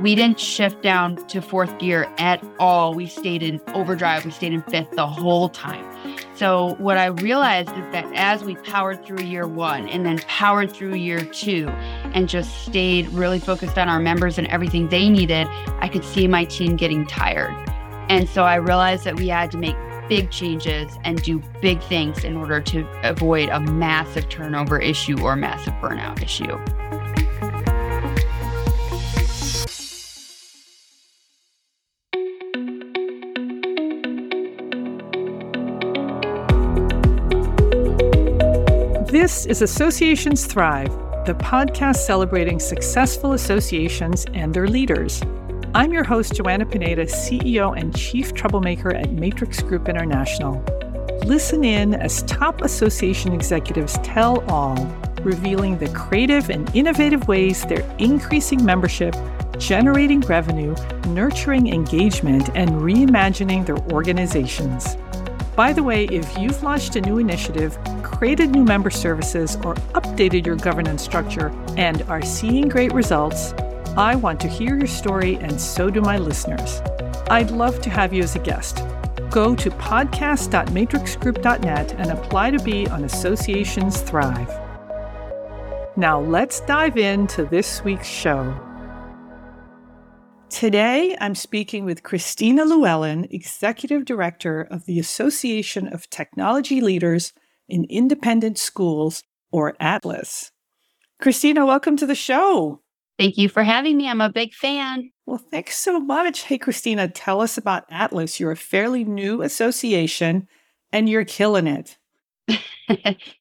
We didn't shift down to fourth gear at all. We stayed in overdrive. We stayed in fifth the whole time. So what I realized is that as we powered through year one and then powered through year two and just stayed really focused on our members and everything they needed, I could see my team getting tired. And so I realized that we had to make big changes and do big things in order to avoid a massive turnover issue or massive burnout issue. This is Associations Thrive, the podcast celebrating successful associations and their leaders. I'm your host, Joanna Pineda, CEO and Chief Troublemaker at Matrix Group International. Listen in as top association executives tell all, revealing the creative and innovative ways they're increasing membership, generating revenue, nurturing engagement, and reimagining their organizations. By the way, if you've launched a new initiative, created new member services, or updated your governance structure and are seeing great results, I want to hear your story, and so do my listeners. I'd love to have you as a guest. Go to podcast.matrixgroup.net and apply to be on Associations Thrive. Now let's dive into this week's show. Today, I'm speaking with Christina Lewellen, Executive Director of the Association of Technology Leaders in Independent Schools, or ATLIS. Christina, welcome to the show. Thank you for having me. I'm a big fan. Well, thanks so much. Hey, Christina, tell us about ATLIS. You're a fairly new association, and you're killing it.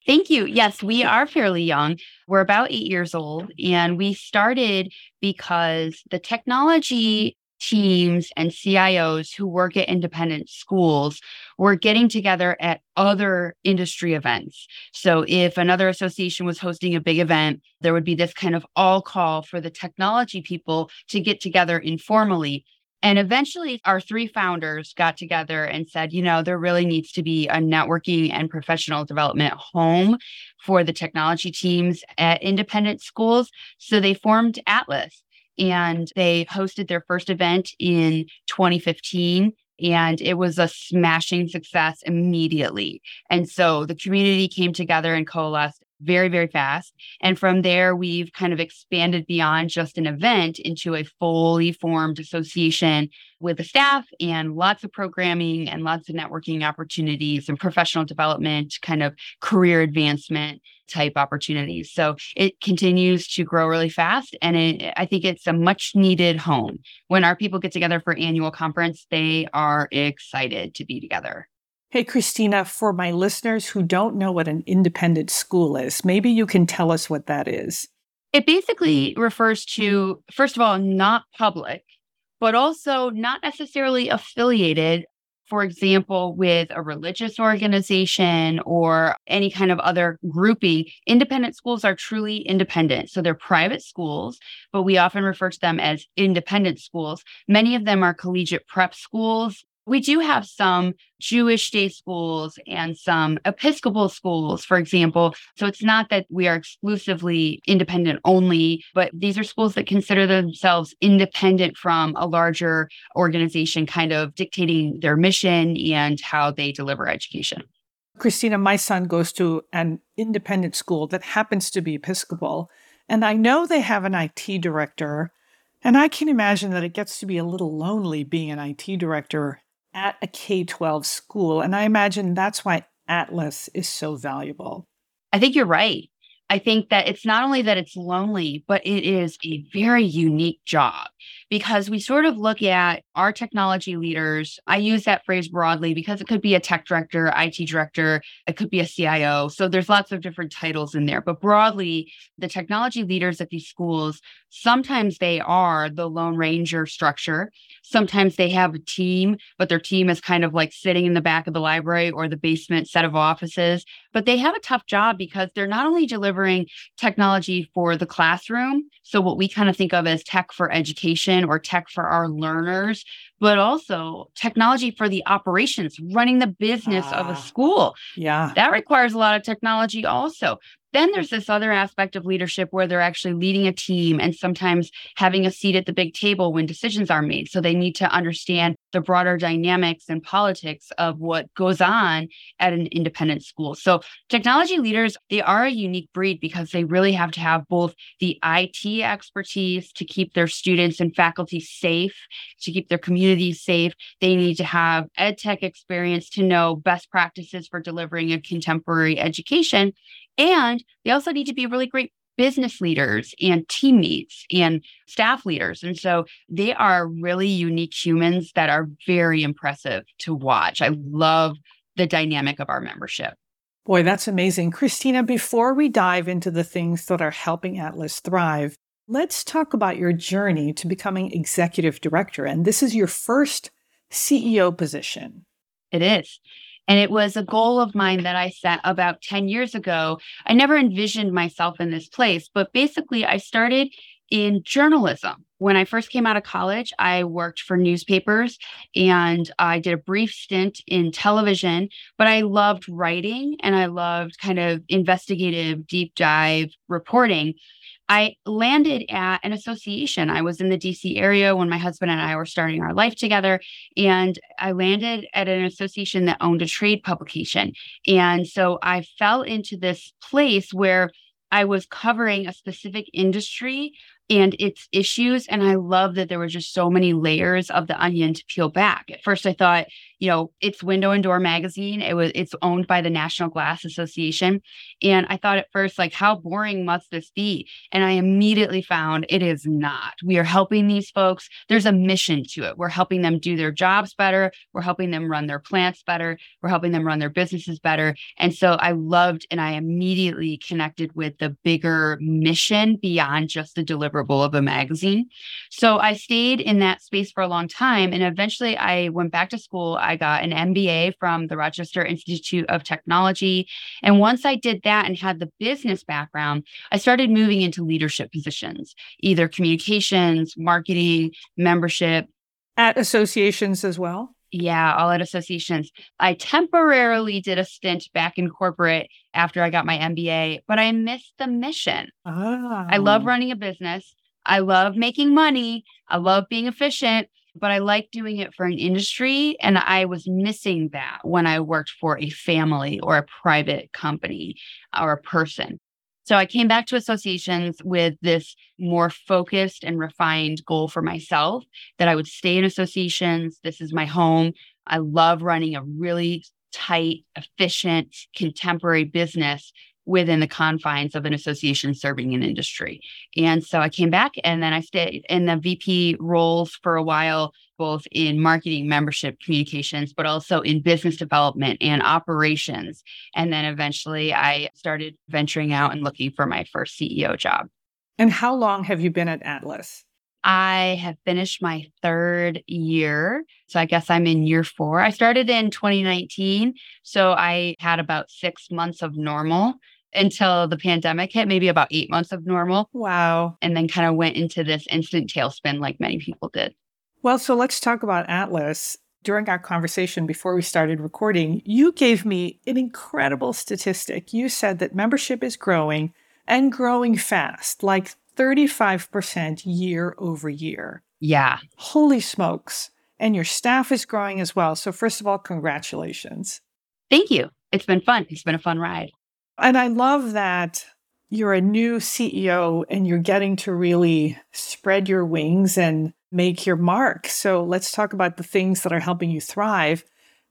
Thank you. Yes, we are fairly young. We're about 8 years old, and we started because the technology teams and CIOs who work at independent schools were getting together at other industry events. So if another association was hosting a big event, there would be this kind of all call for the technology people to get together informally. And eventually our three founders got together and said, you know, there really needs to be a networking and professional development home for the technology teams at independent schools. So they formed ATLIS and they hosted their first event in 2015. And it was a smashing success immediately. And so the community came together and coalesced very, very fast. And from there, we've kind of expanded beyond just an event into a fully formed association with a staff and lots of programming and lots of networking opportunities and professional development, kind of career advancement type opportunities. So it continues to grow really fast. And I think it's a much needed home. When our people get together for annual conference, they are excited to be together. Hey, Christina, for my listeners who don't know what an independent school is, maybe you can tell us what that is. It basically refers to, first of all, not public, but also not necessarily affiliated, for example, with a religious organization or any kind of other grouping. Independent schools are truly independent. So they're private schools, but we often refer to them as independent schools. Many of them are collegiate prep schools. We do have some Jewish day schools and some Episcopal schools, for example. So it's not that we are exclusively independent only, but these are schools that consider themselves independent from a larger organization kind of dictating their mission and how they deliver education. Christina, my son goes to an independent school that happens to be Episcopal, and I know they have an IT director, and I can imagine that it gets to be a little lonely being an IT director at a K-12 school. And I imagine that's why ATLIS is so valuable. I think you're right. I think that it's not only that it's lonely, but it is a very unique job because we sort of look at our technology leaders. I use that phrase broadly because it could be a tech director, IT director, it could be a CIO. So there's lots of different titles in there. But broadly, the technology leaders at these schools, sometimes they are the Lone Ranger structure. Sometimes they have a team, but their team is kind of like sitting in the back of the library or the basement set of offices. but they have a tough job because they're not only delivering technology for the classroom, so what we kind of think of as tech for education or tech for our learners, but also technology for the operations, running the business of a school. Yeah. That requires a lot of technology also. Then there's this other aspect of leadership where they're actually leading a team and sometimes having a seat at the big table when decisions are made. So they need to understand the broader dynamics and politics of what goes on at an independent school. So technology leaders, they are a unique breed because they really have to have both the IT expertise to keep their students and faculty safe, to keep their communities safe. They need to have ed tech experience to know best practices for delivering a contemporary education. And they also need to be really great business leaders and teammates and staff leaders. And so they are really unique humans that are very impressive to watch. I love the dynamic of our membership. Boy, that's amazing. Christina, before we dive into the things that are helping ATLIS thrive, let's talk about your journey to becoming executive director. And this is your first CEO position. It is. And it was a goal of mine that I set about 10 years ago. I never envisioned myself in this place, but basically I started in journalism. When I first came out of college, I worked for newspapers and I did a brief stint in television, but I loved writing and I loved kind of investigative, deep dive reporting. I landed at an association. I was in the DC area when my husband and I were starting our life together. And I landed at an association that owned a trade publication. And so I fell into this place where I was covering a specific industry and its issues. And I love that there were just so many layers of the onion to peel back. At first I thought, you know, it's Window and Door magazine. It's owned by the National Glass Association. And I thought at first, like, how boring must this be? And I immediately found it is not. We are helping these folks. There's a mission to it. We're helping them do their jobs better. We're helping them run their plants better. We're helping them run their businesses better. And so I loved, and I immediately connected with the bigger mission beyond just the delivery of a magazine. So I stayed in that space for a long time. And eventually I went back to school. I got an MBA from the Rochester Institute of Technology. And once I did that and had the business background, I started moving into leadership positions, either communications, marketing, membership. At associations as well? Yeah, all at associations. I temporarily did a stint back in corporate after I got my MBA, but I missed the mission. Oh. I love running a business. I love making money. I love being efficient, but I like doing it for an industry. And I was missing that when I worked for a family or a private company or a person. So I came back to associations with this more focused and refined goal for myself that I would stay in associations. This is my home. I love running a really tight, efficient, contemporary business within the confines of an association serving an industry. And so I came back and then I stayed in the VP roles for a while, both in marketing, membership, communications, but also in business development and operations. And then eventually I started venturing out and looking for my first CEO job. And how long have you been at ATLIS? I have finished my third year. So I guess I'm in year 4. I started in 2019. So I had about 6 months of normal until the pandemic hit, maybe about 8 months of normal. Wow. And then kind of went into this instant tailspin like many people did. Well, so let's talk about ATLIS. During our conversation before we started recording, you gave me an incredible statistic. You said that membership is growing and growing fast, like 35% year over year. Yeah. Holy smokes. And your staff is growing as well. So first of all, congratulations. Thank you. It's been fun. It's been a fun ride. And I love that you're a new CEO and you're getting to really spread your wings and make your mark. So let's talk about the things that are helping you thrive.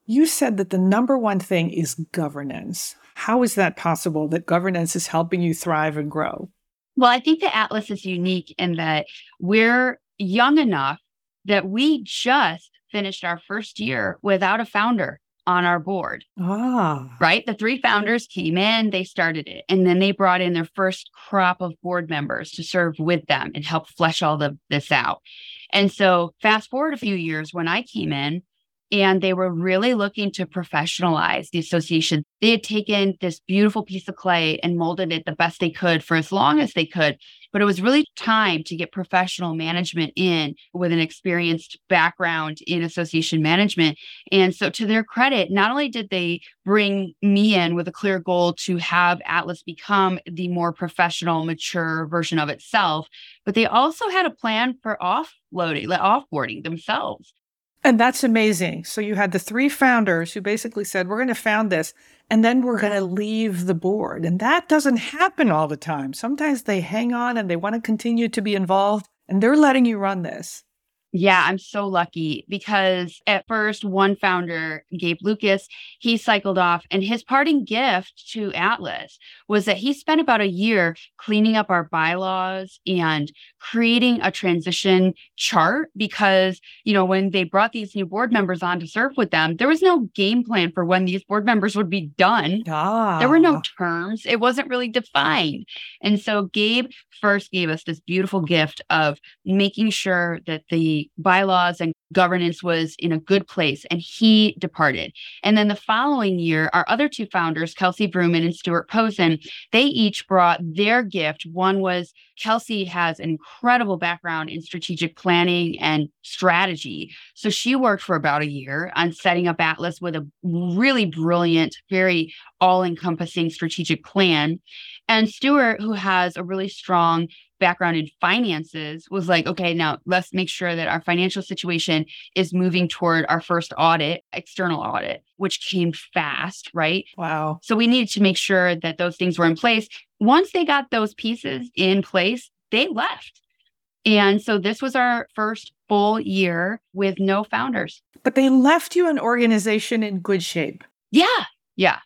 You said that the number one thing is governance. How is that possible that governance is helping you thrive and grow? Well, I think that ATLIS is unique in that we're young enough that we just finished our first year without a founder on our board. Right? The 3 founders came in, they started it, and then they brought in their first crop of board members to serve with them and help flesh all of this out. And so fast forward a few years when I came in, And they were really looking to professionalize the association. They had taken this beautiful piece of clay and molded it the best they could for as long as they could. But it was really time to get professional management in with an experienced background in association management. And so to their credit, not only did they bring me in with a clear goal to have ATLIS become the more professional, mature version of itself, but they also had a plan for offboarding themselves. And that's amazing. So you had the three founders who basically said, we're going to found this, and then we're going to leave the board. And that doesn't happen all the time. Sometimes they hang on and they want to continue to be involved, and they're letting you run this. Yeah, I'm so lucky because at first, one founder, Gabe Lucas, he cycled off, and his parting gift to ATLIS was that he spent about a year cleaning up our bylaws and creating a transition chart because, you know, when they brought these new board members on to serve with them, there was no game plan for when these board members would be done. There were no terms. It wasn't really defined. And so Gabe first gave us this beautiful gift of making sure that the bylaws and governance was in a good place, and he departed. And then the following year, our other two founders, Kelsey Broomin and Stuart Posen, they each brought their gift. One was Kelsey has an incredible background in strategic planning and strategy. So she worked for about a year on setting up ATLIS with a really brilliant, very all-encompassing strategic plan. And Stuart, who has a really strong background in finances, was like, okay, now let's make sure that our financial situation is moving toward our first audit, external audit, which came fast, right? Wow. So we needed to make sure that those things were in place. Once they got those pieces in place, they left. And so this was our first full year with no founders. But they left you an organization in good shape. Yeah.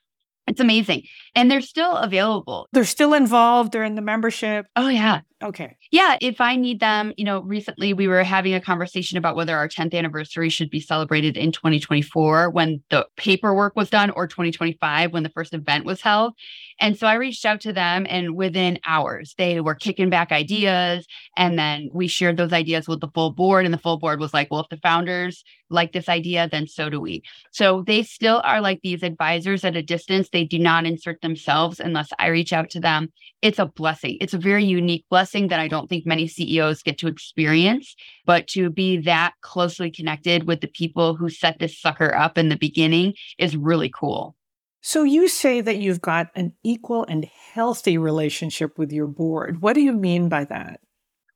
It's amazing. And they're still available. They're still involved. They're in the membership. Oh, yeah. Okay. Yeah. If I need them, you know, recently we were having a conversation about whether our 10th anniversary should be celebrated in 2024 when the paperwork was done or 2025 when the first event was held. And so I reached out to them, and within hours, they were kicking back ideas. And then we shared those ideas with the full board, and the full board was like, well, if the founders like this idea, then so do we. So they still are like these advisors at a distance. They do not insert themselves unless I reach out to them. It's a blessing. It's a very unique blessing that I don't think many CEOs get to experience, but to be that closely connected with the people who set this sucker up in the beginning is really cool. So you say that you've got an equal and healthy relationship with your board. What do you mean by that?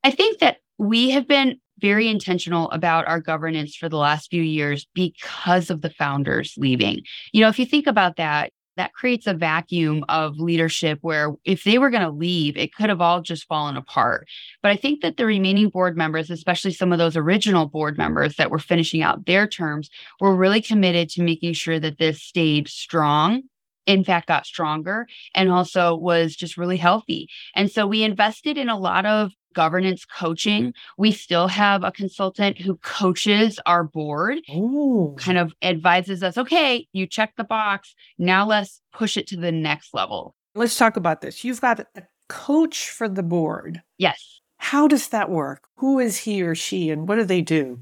I think that we have been very intentional about our governance for the last few years because of the founders leaving. You know, if you think about that, that creates a vacuum of leadership where if they were going to leave, it could have all just fallen apart. But I think that the remaining board members, especially some of those original board members that were finishing out their terms, were really committed to making sure that this stayed strong. In fact, got stronger, and also was just really healthy. And so we invested in a lot of governance coaching. We still have a consultant who coaches our board, kind of advises us, okay, you check the box. Now let's push it to the next level. Let's talk about this. You've got a coach for the board. Yes. How does that work? Who is he or she, and what do they do?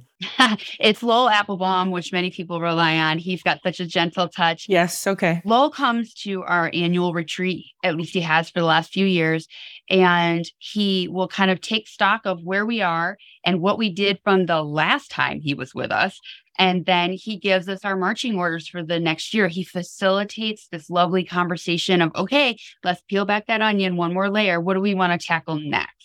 It's Lowell Applebaum, which many people rely on. He's got such a gentle touch. Yes, okay. Lowell comes to our annual retreat, at least he has for the last few years, and he will kind of take stock of where we are and what we did from the last time he was with us. And then he gives us our marching orders for the next year. He facilitates this lovely conversation of, okay, let's peel back that onion one more layer. What do we want to tackle next?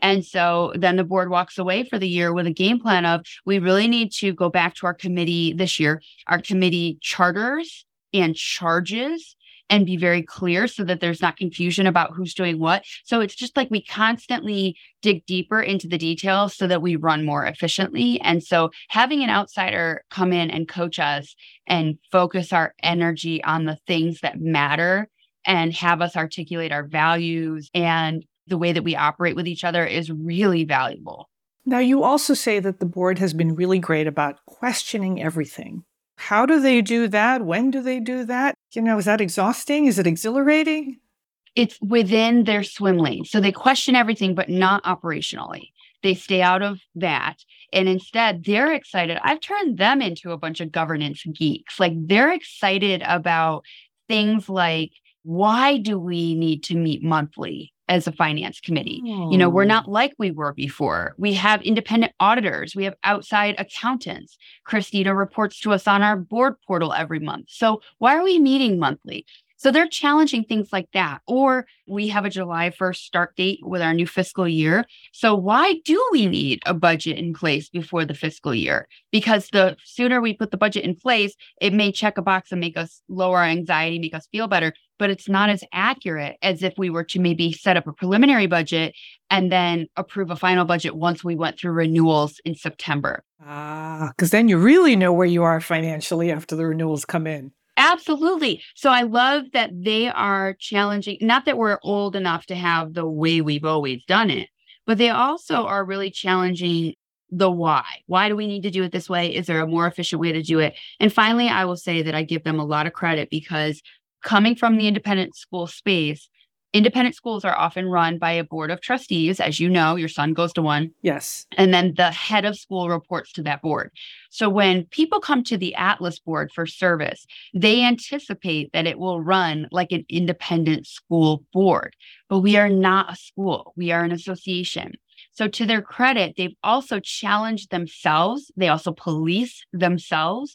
And so then the board walks away for the year with a game plan of, we really need to go back to our committee this year, our committee charters and charges, and be very clear so that there's not confusion about who's doing what. So it's just like we constantly dig deeper into the details so that we run more efficiently. And so having an outsider come in and coach us and focus our energy on the things that matter and have us articulate our values and the way that we operate with each other is really valuable. Now, you also say that the board has been really great about questioning everything. How do they do that? When do they do that? You know, is that exhausting? Is it exhilarating? It's within their swim lane. So they question everything, but not operationally. They stay out of that. And instead, they're excited. I've turned them into a bunch of governance geeks. Like, they're excited about things like, why do we need to meet monthly as a finance committee? You know, we're not like we were before. We have independent auditors. We have outside accountants. Christina reports to us on our board portal every month. So why are we meeting monthly? So they're challenging things like that. Or we have a July 1st start date with our new fiscal year. So why do we need a budget in place before the fiscal year? Because the sooner we put the budget in place, it may check a box and make us lower our anxiety, make us feel better, but it's not as accurate as if we were to maybe set up a preliminary budget and then approve a final budget once we went through renewals in September. Ah, because then you really know where you are financially after the renewals come in. Absolutely. So I love that they are challenging, not that we're old enough to have the way we've always done it, but they also are really challenging the why. Why do we need to do it this way? Is there a more efficient way to do it? And finally, I will say that I give them a lot of credit because coming from the independent school space, independent schools are often run by a board of trustees. As you know, your son goes to one. Yes. And then the head of school reports to that board. So when people come to the ATLIS board for service, they anticipate that it will run like an independent school board. But we are not a school. We are an association. So to their credit, they've also challenged themselves. They also police themselves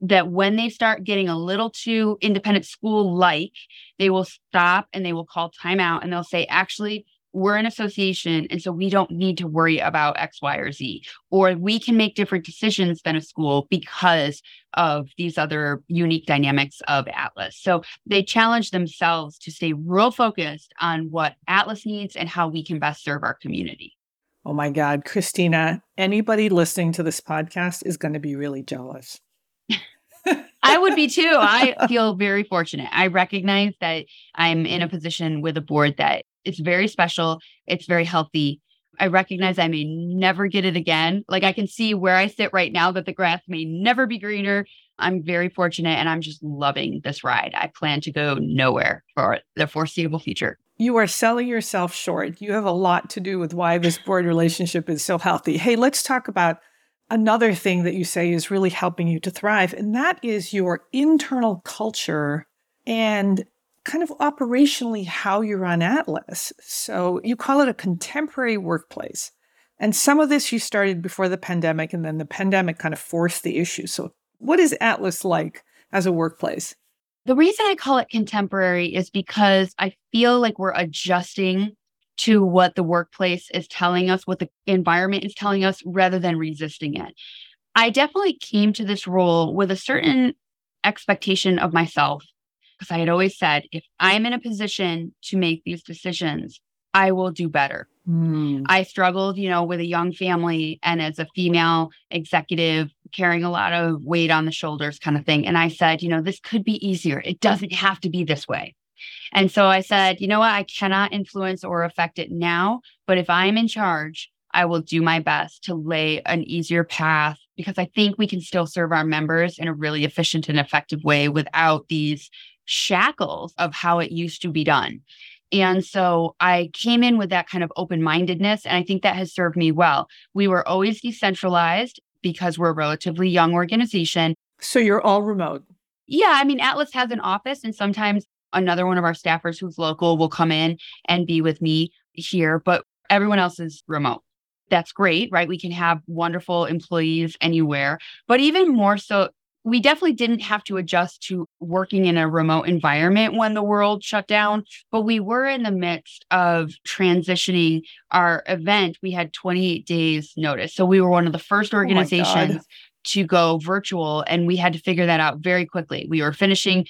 that when they start getting a little too independent school-like, they will stop and they will call timeout and they'll say, actually, we're an association, and so we don't need to worry about X, Y, or Z, or we can make different decisions than a school because of these other unique dynamics of ATLIS. So they challenge themselves to stay real focused on what ATLIS needs and how we can best serve our community. Oh my God, Christina, anybody listening to this podcast is going to be really jealous. I would be too. I feel very fortunate. I recognize that I'm in a position with a board that it's very special. It's very healthy. I recognize I may never get it again. Like, I can see where I sit right now that the grass may never be greener. I'm very fortunate and I'm just loving this ride. I plan to go nowhere for the foreseeable future. You are selling yourself short. You have a lot to do with why this board relationship is so healthy. Hey, let's talk about another thing that you say is really helping you to thrive, and that is your internal culture and kind of operationally how you run ATLIS. So you call it a contemporary workplace. And some of this you started before the pandemic, and then the pandemic kind of forced the issue. So what is ATLIS like as a workplace? The reason I call it contemporary is because I feel like we're adjusting to what the workplace is telling us, what the environment is telling us, rather than resisting it. I definitely came to this role with a certain expectation of myself, because I had always said, if I'm in a position to make these decisions, I will do better. I struggled, with a young family and as a female executive carrying a lot of weight on the shoulders kind of thing. And I said, this could be easier. It doesn't have to be this way. And so I said, I cannot influence or affect it now, but if I'm in charge, I will do my best to lay an easier path because I think we can still serve our members in a really efficient and effective way without these shackles of how it used to be done. And so I came in with that kind of open-mindedness, and I think that has served me well. We were always decentralized because we're a relatively young organization. So you're all remote? Yeah. ATLIS has an office, and sometimes another one of our staffers who's local will come in and be with me here, but everyone else is remote. That's great, right? We can have wonderful employees anywhere, but even more so, we definitely didn't have to adjust to working in a remote environment when the world shut down, but we were in the midst of transitioning our event. We had 28 days notice. So we were one of the first organizations to go virtual, and we had to figure that out very quickly. We were finishing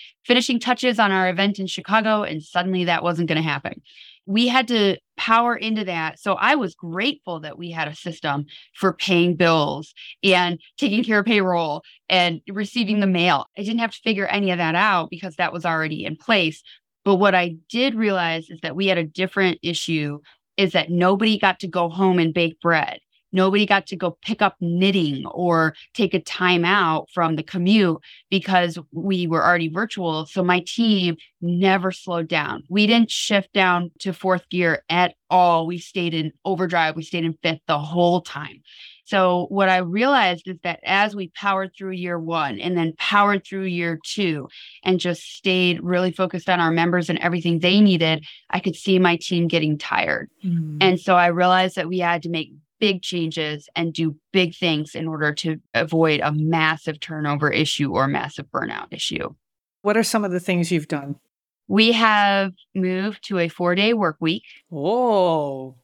touches on our event in Chicago, and suddenly that wasn't going to happen. We had to power into that. So I was grateful that we had a system for paying bills and taking care of payroll and receiving the mail. I didn't have to figure any of that out because that was already in place. But what I did realize is that we had a different issue, is that nobody got to go home and bake bread. Nobody got to go pick up knitting or take a time out from the commute because we were already virtual. So my team never slowed down. We didn't shift down to fourth gear at all. We stayed in overdrive. We stayed in fifth the whole time. So what I realized is that as we powered through year one and then powered through year two and just stayed really focused on our members and everything they needed, I could see my team getting tired. Mm-hmm. And so I realized that we had to make big changes and do big things in order to avoid a massive turnover issue or massive burnout issue. What are some of the things you've done? We have moved to a 4-day work week. Oh,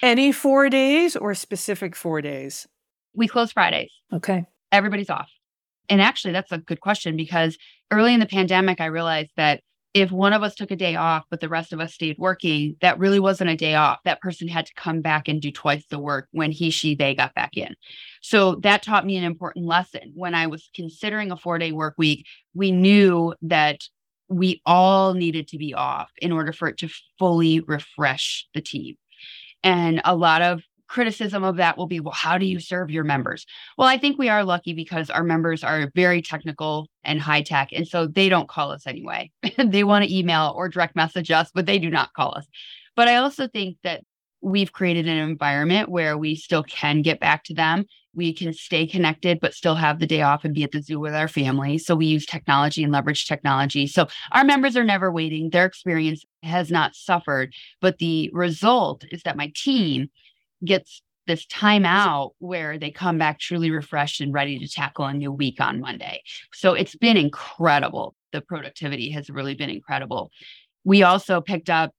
any 4 days or specific 4 days? We close Fridays. Okay. Everybody's off. And actually, that's a good question because early in the pandemic, I realized that if one of us took a day off, but the rest of us stayed working, that really wasn't a day off. That person had to come back and do twice the work when he, she, they got back in. So that taught me an important lesson. When I was considering a 4-day work week, we knew that we all needed to be off in order for it to fully refresh the team. And a lot of criticism of that will be, well, how do you serve your members? Well, I think we are lucky because our members are very technical and high tech. And so they don't call us anyway. They want to email or direct message us, but they do not call us. But I also think that we've created an environment where we still can get back to them. We can stay connected, but still have the day off and be at the zoo with our family. So we use technology and leverage technology. So our members are never waiting. Their experience has not suffered. But the result is that my team gets this time out where they come back truly refreshed and ready to tackle a new week on Monday. So it's been incredible. The productivity has really been incredible. We also picked up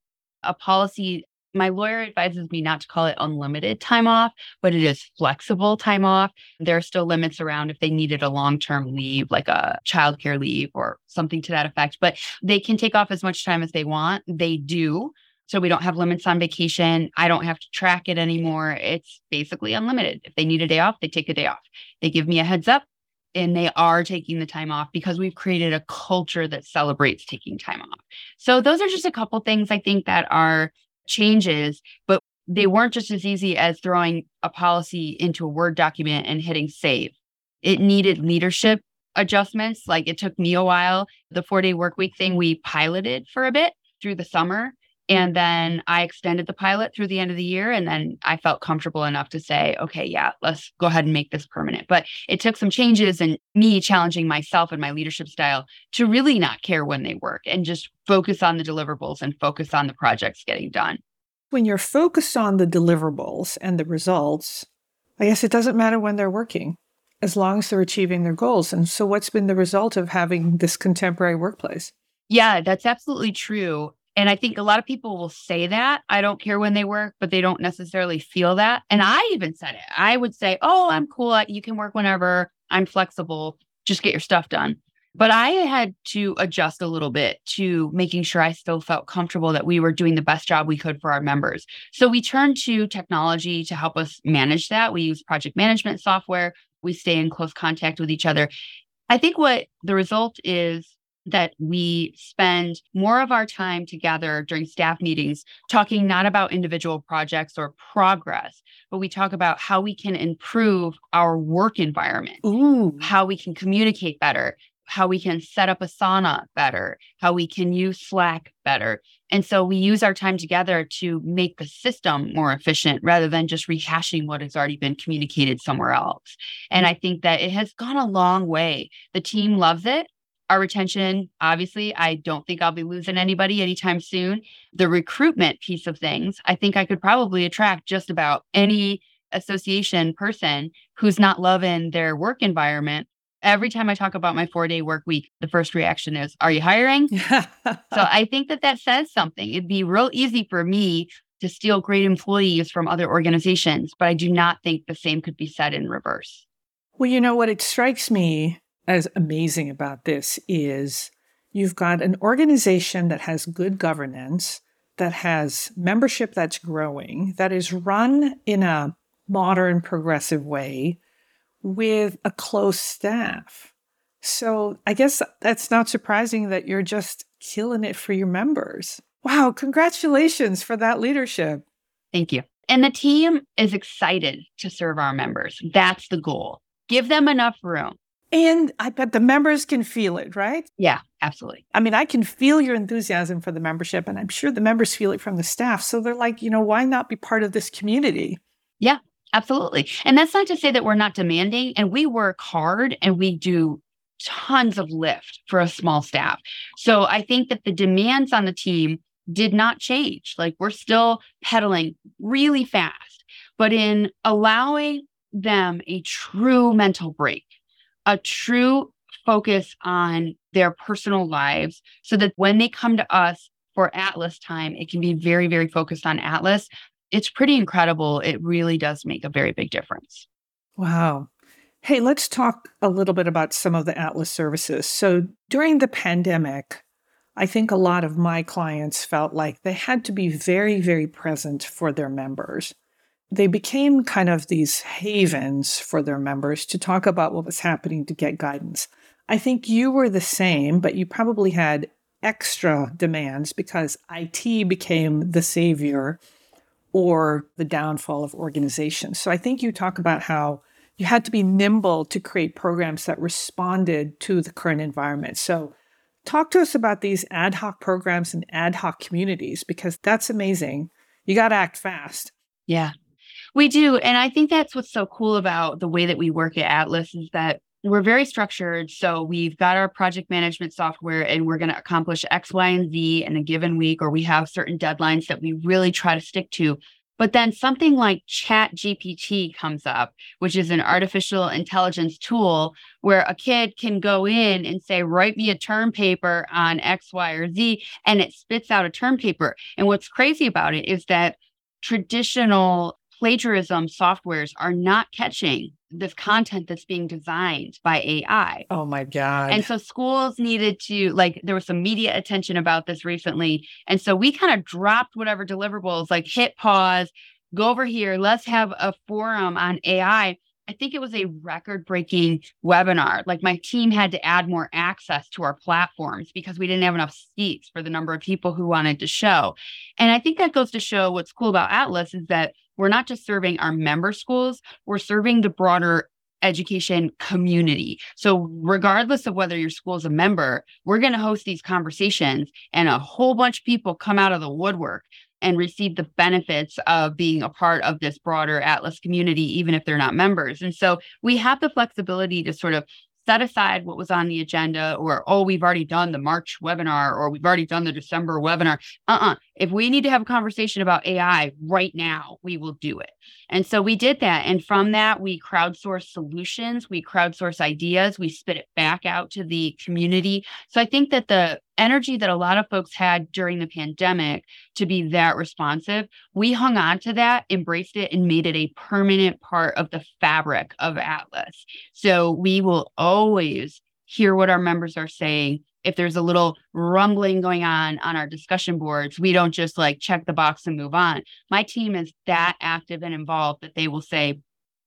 a policy. My lawyer advises me not to call it unlimited time off, but it is flexible time off. There are still limits around if they needed a long-term leave, like a childcare leave or something to that effect, but they can take off as much time as they want. They do. So we don't have limits on vacation. I don't have to track it anymore. It's basically unlimited. If they need a day off, they take a day off. They give me a heads up and they are taking the time off because we've created a culture that celebrates taking time off. So those are just a couple things I think that are changes, but they weren't just as easy as throwing a policy into a Word document and hitting save. It needed leadership adjustments. Like it took me a while. The 4-day work week thing we piloted for a bit through the summer. And then I extended the pilot through the end of the year. And then I felt comfortable enough to say, okay, yeah, let's go ahead and make this permanent. But it took some changes and me challenging myself and my leadership style to really not care when they work and just focus on the deliverables and focus on the projects getting done. When you're focused on the deliverables and the results, I guess it doesn't matter when they're working, as long as they're achieving their goals. And so what's been the result of having this contemporary workplace? Yeah, that's absolutely true. And I think a lot of people will say that, I don't care when they work, but they don't necessarily feel that. And I even said it. I would say, oh, I'm cool. You can work whenever. I'm flexible. Just get your stuff done. But I had to adjust a little bit to making sure I still felt comfortable that we were doing the best job we could for our members. So we turned to technology to help us manage that. We use project management software. We stay in close contact with each other. I think what the result is that we spend more of our time together during staff meetings, talking not about individual projects or progress, but we talk about how we can improve our work environment, how we can communicate better, how we can set up Asana better, how we can use Slack better. And so we use our time together to make the system more efficient rather than just rehashing what has already been communicated somewhere else. And I think that it has gone a long way. The team loves it. Our retention, obviously, I don't think I'll be losing anybody anytime soon. The recruitment piece of things, I think I could probably attract just about any association person who's not loving their work environment. Every time I talk about my 4-day work week, the first reaction is, are you hiring? So I think that says something. It'd be real easy for me to steal great employees from other organizations, but I do not think the same could be said in reverse. Well, you know what? It strikes me as amazing about this is you've got an organization that has good governance, that has membership that's growing, that is run in a modern, progressive way with a close staff. So I guess that's not surprising that you're just killing it for your members. Wow, congratulations for that leadership. Thank you. And the team is excited to serve our members. That's the goal. Give them enough room. And I bet the members can feel it, right? Yeah, absolutely. I mean, I can feel your enthusiasm for the membership, and I'm sure the members feel it from the staff. So they're like, you know, why not be part of this community? Yeah, absolutely. And that's not to say that we're not demanding, and we work hard and we do tons of lift for a small staff. So I think that the demands on the team did not change. Like, we're still pedaling really fast, but in allowing them a true mental break, a true focus on their personal lives, so that when they come to us for ATLIS time, it can be very, very focused on ATLIS. It's pretty incredible. It really does make a very big difference. Wow. Hey, let's talk a little bit about some of the ATLIS services. So during the pandemic, I think a lot of my clients felt like they had to be very, very present for their members. They became kind of these havens for their members to talk about what was happening, to get guidance. I think you were the same, but you probably had extra demands because IT became the savior or the downfall of organizations. So I think you talk about how you had to be nimble to create programs that responded to the current environment. So talk to us about these ad hoc programs and ad hoc communities, because that's amazing. You got to act fast. Yeah, we do. And I think that's what's so cool about the way that we work at ATLIS is that we're very structured. So we've got our project management software, and we're going to accomplish X, Y, and Z in a given week, or we have certain deadlines that we really try to stick to. But then something like ChatGPT comes up, which is an artificial intelligence tool where a kid can go in and say, write me a term paper on X, Y, or Z, and it spits out a term paper. And what's crazy about it is that traditional plagiarism softwares are not catching this content that's being designed by AI. Oh my God. And so schools needed to, like, there was some media attention about this recently. And so we kind of dropped whatever deliverables, like hit pause, go over here, let's have a forum on AI. I think it was a record-breaking webinar. Like, my team had to add more access to our platforms because we didn't have enough seats for the number of people who wanted to show. And I think that goes to show what's cool about ATLIS is that we're not just serving our member schools, we're serving the broader education community. So regardless of whether your school is a member, we're going to host these conversations, and a whole bunch of people come out of the woodwork and receive the benefits of being a part of this broader ATLIS community, even if they're not members. And so we have the flexibility to sort of set aside what was on the agenda, or, oh, we've already done the March webinar, or we've already done the December webinar. If we need to have a conversation about AI right now, we will do it. And so we did that. And from that, we crowdsource solutions, we crowdsource ideas, we spit it back out to the community. So I think that the energy that a lot of folks had during the pandemic to be that responsive, we hung on to that, embraced it, and made it a permanent part of the fabric of ATLIS. So we will always hear what our members are saying. If there's a little rumbling going on our discussion boards, we don't just like check the box and move on. My team is that active and involved that they will say,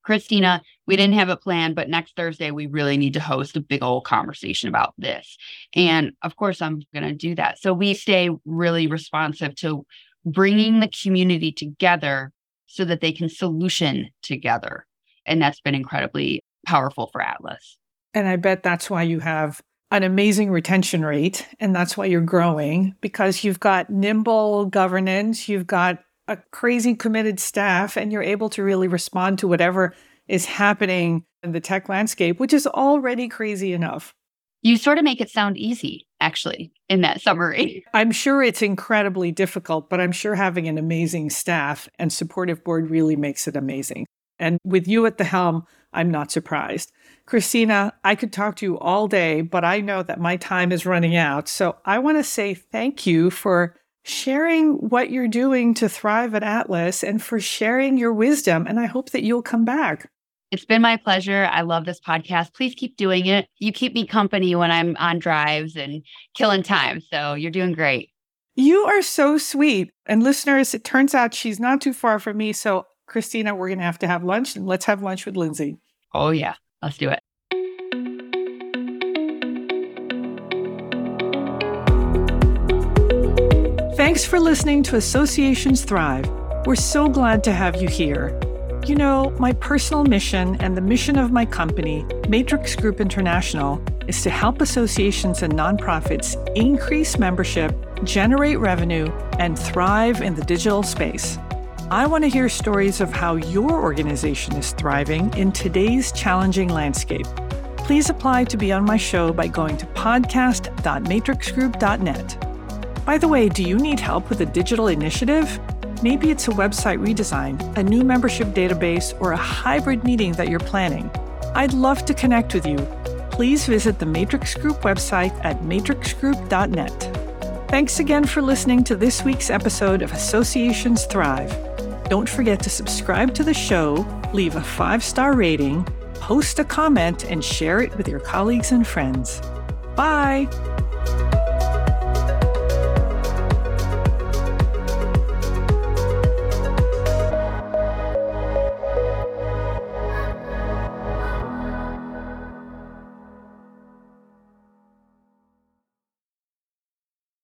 Christina, we didn't have it planned, but next Thursday, we really need to host a big old conversation about this. And of course, I'm going to do that. So we stay really responsive to bringing the community together so that they can solution together. And that's been incredibly powerful for ATLIS. And I bet that's why you have an amazing retention rate. And that's why you're growing, because you've got nimble governance, you've got a crazy committed staff, and you're able to really respond to whatever is happening in the tech landscape, which is already crazy enough. You sort of make it sound easy, actually, in that summary. I'm sure it's incredibly difficult, but I'm sure having an amazing staff and supportive board really makes it amazing. And with you at the helm, I'm not surprised. Christina, I could talk to you all day, but I know that my time is running out. So I want to say thank you for sharing what you're doing to thrive at ATLIS and for sharing your wisdom. And I hope that you'll come back. It's been my pleasure. I love this podcast. Please keep doing it. You keep me company when I'm on drives and killing time. So you're doing great. You are so sweet. And listeners, it turns out she's not too far from me. So Christina, we're going to have lunch, and let's have lunch with Lindsay. Oh yeah, let's do it. Thanks for listening to Associations Thrive. We're so glad to have you here. You know, my personal mission and the mission of my company, Matrix Group International, is to help associations and nonprofits increase membership, generate revenue, and thrive in the digital space. I want to hear stories of how your organization is thriving in today's challenging landscape. Please apply to be on my show by going to podcast.matrixgroup.net. By the way, do you need help with a digital initiative? Maybe it's a website redesign, a new membership database, or a hybrid meeting that you're planning. I'd love to connect with you. Please visit the Matrix Group website at matrixgroup.net. Thanks again for listening to this week's episode of Associations Thrive. Don't forget to subscribe to the show, leave a 5-star rating, post a comment, and share it with your colleagues and friends. Bye!